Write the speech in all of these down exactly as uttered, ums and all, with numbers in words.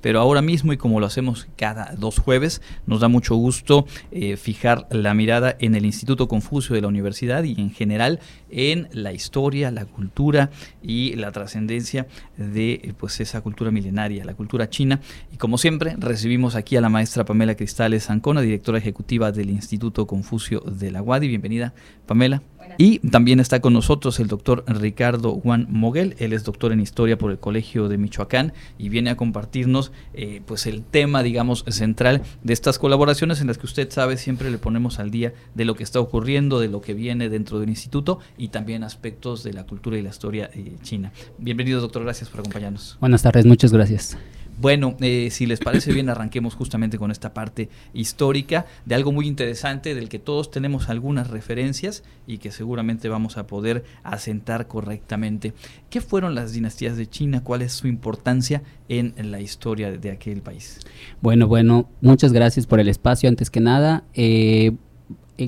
Pero ahora mismo, y como lo hacemos cada dos jueves, nos da mucho gusto eh, fijar la mirada en el Instituto Confucio de la Universidad y en general en la historia, la cultura y la trascendencia de pues, esa cultura milenaria, la cultura china. Y como siempre, recibimos aquí a la maestra Pamela Cristales Ancona, directora ejecutiva del Instituto Confucio de la U A D I. Bienvenida, Pamela. Y también está con nosotros el doctor Ricardo Juan Moguel. Él es doctor en Historia por el Colegio de Michoacán y viene a compartirnos eh, pues el tema, digamos, central de estas colaboraciones en las que usted sabe siempre le ponemos al día de lo que está ocurriendo, de lo que viene dentro del instituto y también aspectos de la cultura y la historia eh, china. Bienvenido, doctor, gracias por acompañarnos. Buenas tardes, muchas gracias. Bueno, eh, si les parece bien, arranquemos justamente con esta parte histórica de algo muy interesante del que todos tenemos algunas referencias y que seguramente vamos a poder asentar correctamente. ¿Qué fueron las dinastías de China? ¿Cuál es su importancia en la historia de aquel país? Bueno, bueno, muchas gracias por el espacio. Antes que nada, eh,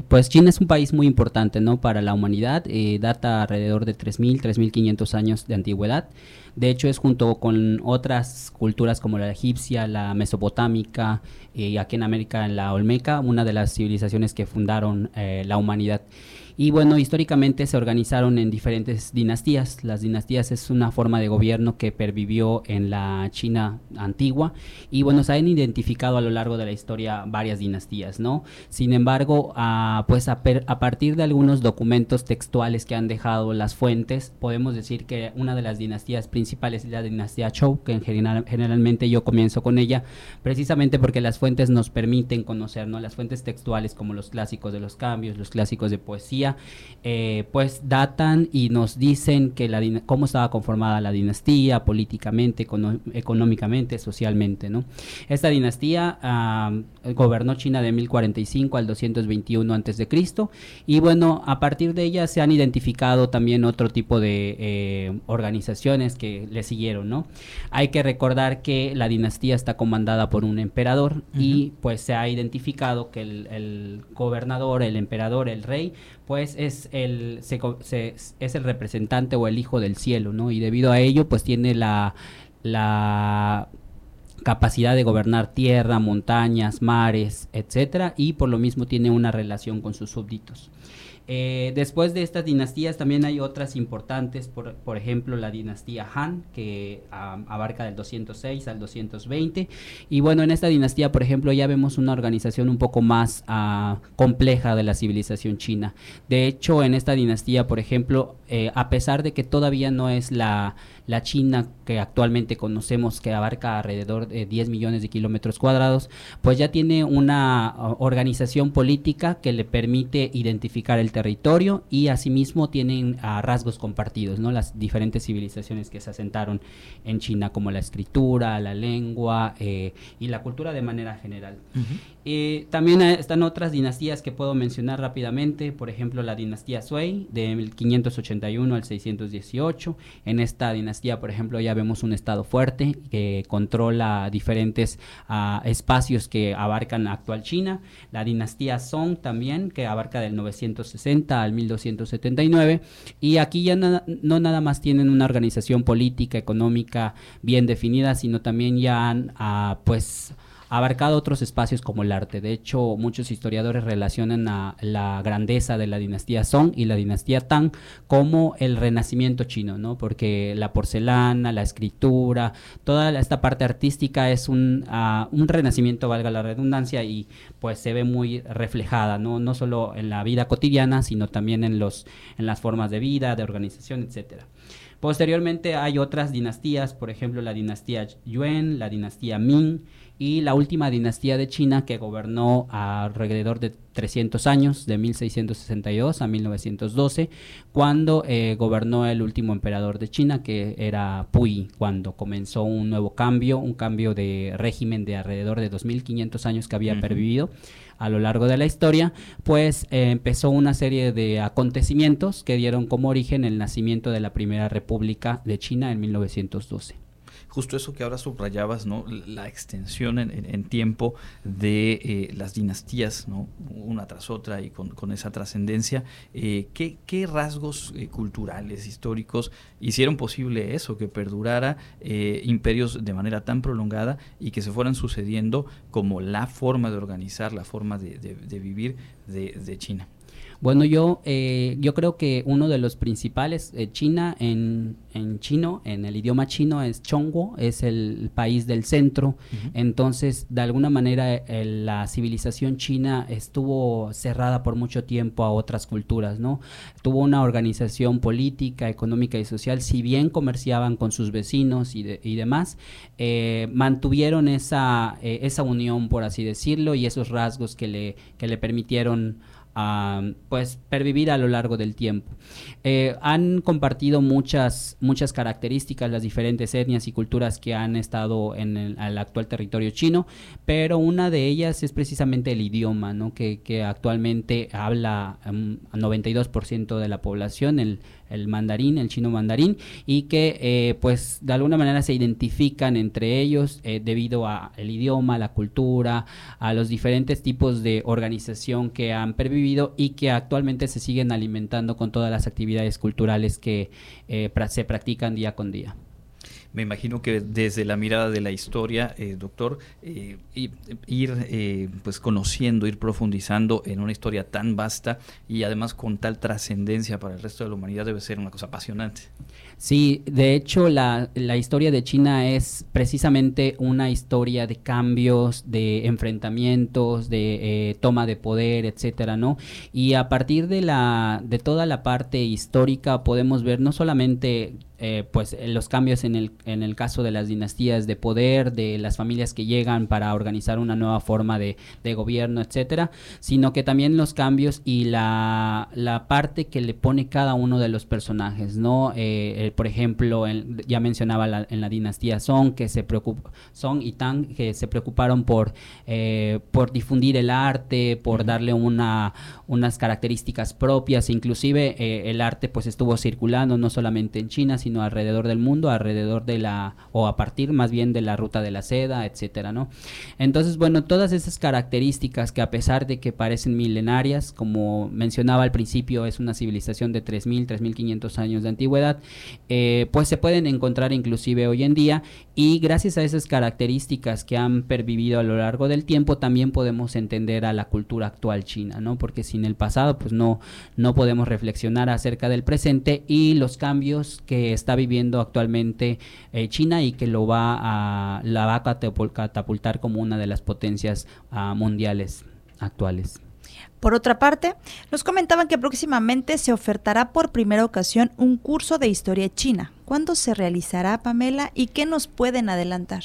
pues China es un país muy importante, ¿no?, para la humanidad. Eh, data alrededor de tres mil, tres mil quinientos años de antigüedad. De hecho, es junto con otras culturas como la egipcia, la mesopotámica, eh, aquí en América, en la olmeca, una de las civilizaciones que fundaron eh, la humanidad. Y bueno, históricamente se organizaron en diferentes dinastías. Las dinastías es una forma de gobierno que pervivió en la China antigua y bueno, se han identificado a lo largo de la historia varias dinastías, ¿no? Sin embargo, a, pues a, per, a partir de algunos documentos textuales que han dejado las fuentes, podemos decir que una de las dinastías principales es la dinastía Zhou, que en general, generalmente yo comienzo con ella, precisamente porque las fuentes nos permiten conocer, ¿no?, las fuentes textuales como los clásicos de los cambios, los clásicos de poesía, Eh, pues datan y nos dicen que la cómo estaba conformada la dinastía políticamente, económicamente, socialmente, ¿no? Esta dinastía ah, gobernó China de mil cuarenta y cinco al doscientos veintiuno antes de Cristo y bueno, a partir de ella se han identificado también otro tipo de eh, organizaciones que le siguieron, ¿no? Hay que recordar que la dinastía está comandada por un emperador. Uh-huh. Y pues se ha identificado que el, el gobernador, el emperador, el rey, pues es el, se, se, es el representante o el hijo del cielo, ¿no? Y debido a ello, pues tiene la, la capacidad de gobernar tierra, montañas, mares, etcétera, y por lo mismo tiene una relación con sus súbditos. Eh, después de estas dinastías también hay otras importantes, por, por ejemplo la dinastía Han, que um, abarca del doscientos seis al doscientos veinte, y bueno, en esta dinastía, por ejemplo, ya vemos una organización un poco más uh, compleja de la civilización china. De hecho, en esta dinastía, por ejemplo, eh, a pesar de que todavía no es la, la China que actualmente conocemos, que abarca alrededor de diez millones de kilómetros cuadrados, pues ya tiene una uh, organización política que le permite identificar el territorio territorio y asimismo tienen uh, rasgos compartidos, ¿no?, las diferentes civilizaciones que se asentaron en China, como la escritura, la lengua eh, y la cultura de manera general. Uh-huh. Eh, también están otras dinastías que puedo mencionar rápidamente, por ejemplo la dinastía Sui de mil quinientos ochenta y uno al seiscientos dieciocho. En esta dinastía, por ejemplo, ya vemos un estado fuerte que controla diferentes uh, espacios que abarcan la actual China. La dinastía Song también, que abarca del novecientos sesenta al mil doscientos setenta y nueve, y aquí ya na no nada más tienen una organización política, económica bien definida, sino también ya han ah, pues abarcado otros espacios como el arte. De hecho, muchos historiadores relacionan a la grandeza de la dinastía Song y la dinastía Tang como el renacimiento chino, ¿no?, porque la porcelana, la escritura, toda esta parte artística es un, uh, un renacimiento, valga la redundancia, y pues se ve muy reflejada, ¿no?, no solo en la vida cotidiana, sino también en, los, en las formas de vida, de organización, etcétera. Posteriormente hay otras dinastías, por ejemplo la dinastía Yuan, la dinastía Ming y la última dinastía de China, que gobernó alrededor de trescientos años, de mil seiscientos sesenta y dos a mil novecientos doce, cuando eh, gobernó el último emperador de China, que era Puyi, cuando comenzó un nuevo cambio, un cambio de régimen de alrededor de dos mil quinientos años que había uh-huh. pervivido a lo largo de la historia. Pues eh, empezó una serie de acontecimientos que dieron como origen el nacimiento de la Primera República de China en mil novecientos doce. justo eso que ahora subrayabas, ¿no? La extensión en, en, en tiempo de eh, las dinastías, ¿no? Una tras otra y con, con esa trascendencia. Eh, ¿qué, qué rasgos eh, culturales, históricos, hicieron posible eso, que perdurara eh, imperios de manera tan prolongada y que se fueran sucediendo como la forma de organizar, la forma de, de, de vivir de, de China? Bueno, yo, eh, yo creo que uno de los principales, eh, China en, en chino, en el idioma chino es Zhongguo, es el país del centro. Uh-huh. Entonces, de alguna manera, eh, la civilización china estuvo cerrada por mucho tiempo a otras culturas, ¿no? Tuvo una organización política, económica y social, si bien comerciaban con sus vecinos y, de, y demás, eh, mantuvieron esa, eh, esa unión, por así decirlo, y esos rasgos que le, que le permitieron Uh, pues pervivir a lo largo del tiempo. Eh, han compartido muchas, muchas características las diferentes etnias y culturas que han estado en el, el actual territorio chino, pero una de ellas es precisamente el idioma, ¿no? que, que actualmente habla um, noventa y dos por ciento de la población, el, el mandarín, el chino mandarín, y que eh, pues de alguna manera se identifican entre ellos eh, debido al idioma, a la cultura, a los diferentes tipos de organización que han pervivido y que actualmente se siguen alimentando con todas las actividades culturales que eh, pra- se practican día con día. Me imagino que desde la mirada de la historia, eh, doctor, eh, ir eh, pues conociendo, ir profundizando en una historia tan vasta y además con tal trascendencia para el resto de la humanidad debe ser una cosa apasionante. Sí, de hecho la, la historia de China es precisamente una historia de cambios, de enfrentamientos, de eh, toma de poder, etcétera, ¿no? Y a partir de la de toda la parte histórica podemos ver no solamente Eh, pues los cambios en el, en el caso de las dinastías de poder, de las familias que llegan para organizar una nueva forma de, de gobierno, etcétera, sino que también los cambios y la, la parte que le pone cada uno de los personajes, ¿no? Eh, eh, por ejemplo, en, ya mencionaba la, en la dinastía Song, que se preocupa, Song y Tang, que se preocuparon por, eh, por difundir el arte, por darle una, unas características propias, inclusive eh, el arte pues estuvo circulando no solamente en China, sino sino alrededor del mundo, alrededor de la, o a partir más bien de la ruta de la seda, etcétera, ¿no? Entonces, bueno, todas esas características que a pesar de que parecen milenarias, como mencionaba al principio, es una civilización de tres mil, tres mil quinientos años de antigüedad, eh, pues se pueden encontrar inclusive hoy en día, y gracias a esas características que han pervivido a lo largo del tiempo, también podemos entender a la cultura actual china, ¿no? Porque sin el pasado, pues no, no podemos reflexionar acerca del presente y los cambios que está viviendo actualmente eh, China y que lo va a, la va a catapultar como una de las potencias uh, mundiales actuales. Por otra parte, nos comentaban que próximamente se ofertará por primera ocasión un curso de historia china. ¿Cuándo se realizará, Pamela, y qué nos pueden adelantar?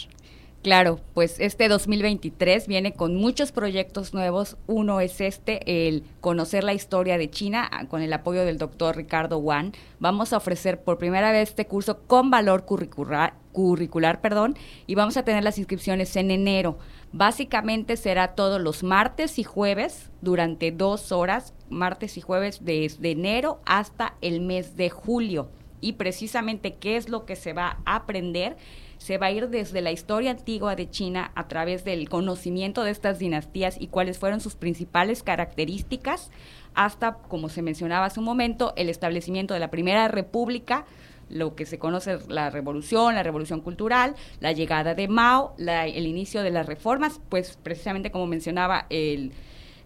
Claro, pues este dos mil veintitrés viene con muchos proyectos nuevos. Uno es este, el conocer la historia de China, con el apoyo del doctor Ricardo Wang. Vamos a ofrecer por primera vez este curso con valor curricular, curricular, perdón, y vamos a tener las inscripciones en enero. Básicamente será todos los martes y jueves durante dos horas, martes y jueves desde enero hasta el mes de julio. Y precisamente qué es lo que se va a aprender. Se va a ir desde la historia antigua de China a través del conocimiento de estas dinastías y cuáles fueron sus principales características, hasta, como se mencionaba hace un momento, el establecimiento de la Primera República, lo que se conoce la revolución, la revolución cultural, la llegada de Mao, la, el inicio de las reformas, pues precisamente como mencionaba el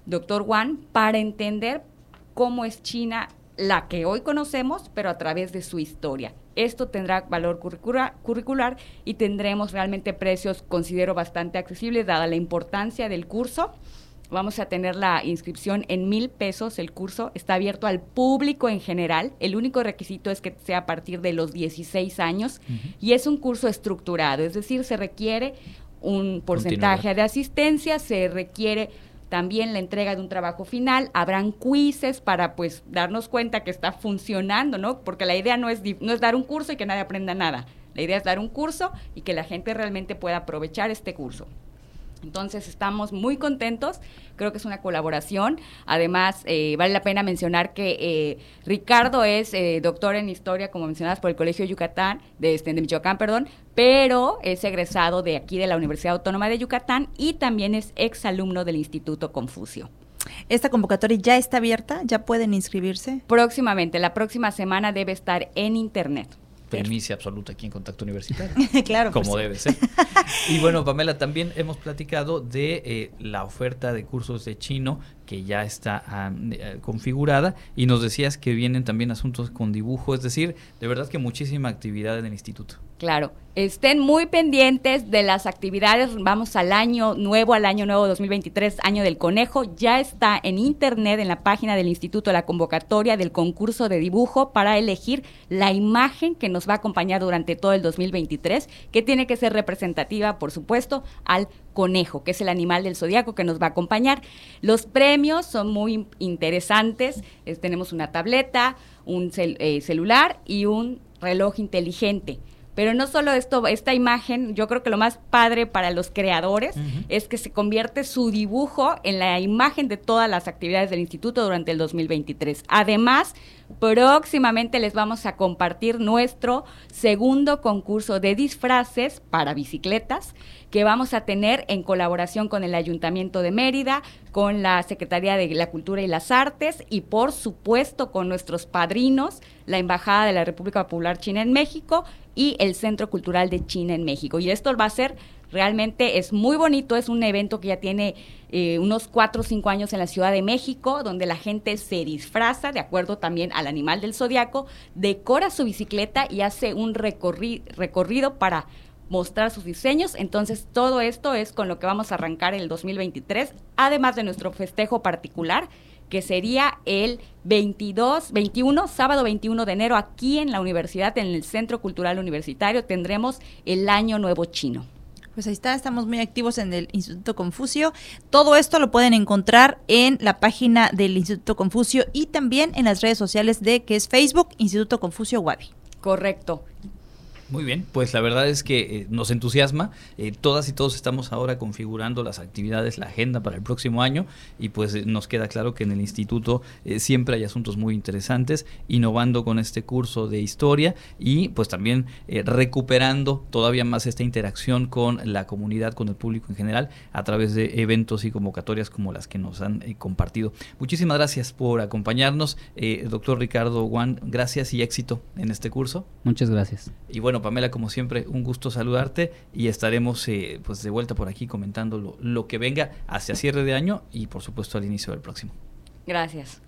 doctor Wang, para entender cómo es China la que hoy conocemos, pero a través de su historia. Esto tendrá valor curricula, curricular y tendremos realmente precios, considero, bastante accesibles, dada la importancia del curso. Vamos a tener la inscripción en mil pesos, el curso está abierto al público en general, el único requisito es que sea a partir de los dieciséis años. Uh-huh. Y es un curso estructurado, es decir, se requiere un porcentaje Continuar. de asistencia, se requiere también la entrega de un trabajo final, habrán quizzes para pues darnos cuenta que está funcionando, ¿no? Porque la idea no es, no es dar un curso y que nadie aprenda nada, la idea es dar un curso y que la gente realmente pueda aprovechar este curso. Entonces estamos muy contentos, creo que es una colaboración. Además, eh, vale la pena mencionar que eh, Ricardo es eh, doctor en Historia, como mencionabas, por el Colegio de Yucatán, de, este, de Michoacán, perdón, pero es egresado de aquí de la Universidad Autónoma de Yucatán y también es exalumno del Instituto Confucio. ¿Esta convocatoria ya está abierta? ¿Ya pueden inscribirse? Próximamente, la próxima semana debe estar en internet. Permiso absoluta aquí en Contacto Universitario. Claro. Como debe ser. Y bueno, Pamela, también hemos platicado de eh, la oferta de cursos de chino que ya está uh, configurada, y nos decías que vienen también asuntos con dibujo, es decir, de verdad que muchísima actividad en el instituto. Claro, estén muy pendientes de las actividades, vamos al año nuevo, al año nuevo dos mil veintitrés, año del conejo. Ya está en internet, en la página del instituto, la convocatoria del concurso de dibujo para elegir la imagen que nos va a acompañar durante todo el dos mil veintitrés, que tiene que ser representativa, por supuesto, al conejo, que es el animal del zodiaco que nos va a acompañar. Los premios son muy interesantes, es, tenemos una tableta, un cel, eh, celular y un reloj inteligente. Pero no solo esto, esta imagen, yo creo que lo más padre para los creadores uh-huh. es que se convierte su dibujo en la imagen de todas las actividades del instituto durante el dos mil veintitrés. Además, próximamente les vamos a compartir nuestro segundo concurso de disfraces para bicicletas que vamos a tener en colaboración con el Ayuntamiento de Mérida, con la Secretaría de la Cultura y las Artes y, por supuesto, con nuestros padrinos, la Embajada de la República Popular China en México y el Centro Cultural de China en México. Y esto va a ser realmente, es muy bonito, es un evento que ya tiene eh, unos cuatro o cinco años en la Ciudad de México, donde la gente se disfraza, de acuerdo también al animal del zodiaco, decora su bicicleta y hace un recorri- recorrido para mostrar sus diseños. Entonces, todo esto es con lo que vamos a arrancar el dos mil veintitrés, además de nuestro festejo particular, que sería el veintidós, veintiuno, sábado veintiuno de enero, aquí en la universidad, en el Centro Cultural Universitario, tendremos el Año Nuevo Chino. Pues ahí está, estamos muy activos en el Instituto Confucio. Todo esto lo pueden encontrar en la página del Instituto Confucio y también en las redes sociales de que es Facebook, Instituto Confucio Guavi. Correcto. Muy bien, pues la verdad es que eh, nos entusiasma, eh, todas y todos estamos ahora configurando las actividades, la agenda para el próximo año, y pues eh, nos queda claro que en el instituto eh, siempre hay asuntos muy interesantes, innovando con este curso de historia y pues también eh, recuperando todavía más esta interacción con la comunidad, con el público en general, a través de eventos y convocatorias como las que nos han eh, compartido. Muchísimas gracias por acompañarnos, eh, doctor Ricardo Wang, gracias y éxito en este curso. Muchas gracias. Y bueno, Pamela, como siempre, un gusto saludarte y estaremos eh, pues de vuelta por aquí comentando lo, lo que venga hacia cierre de año y por supuesto al inicio del próximo. Gracias.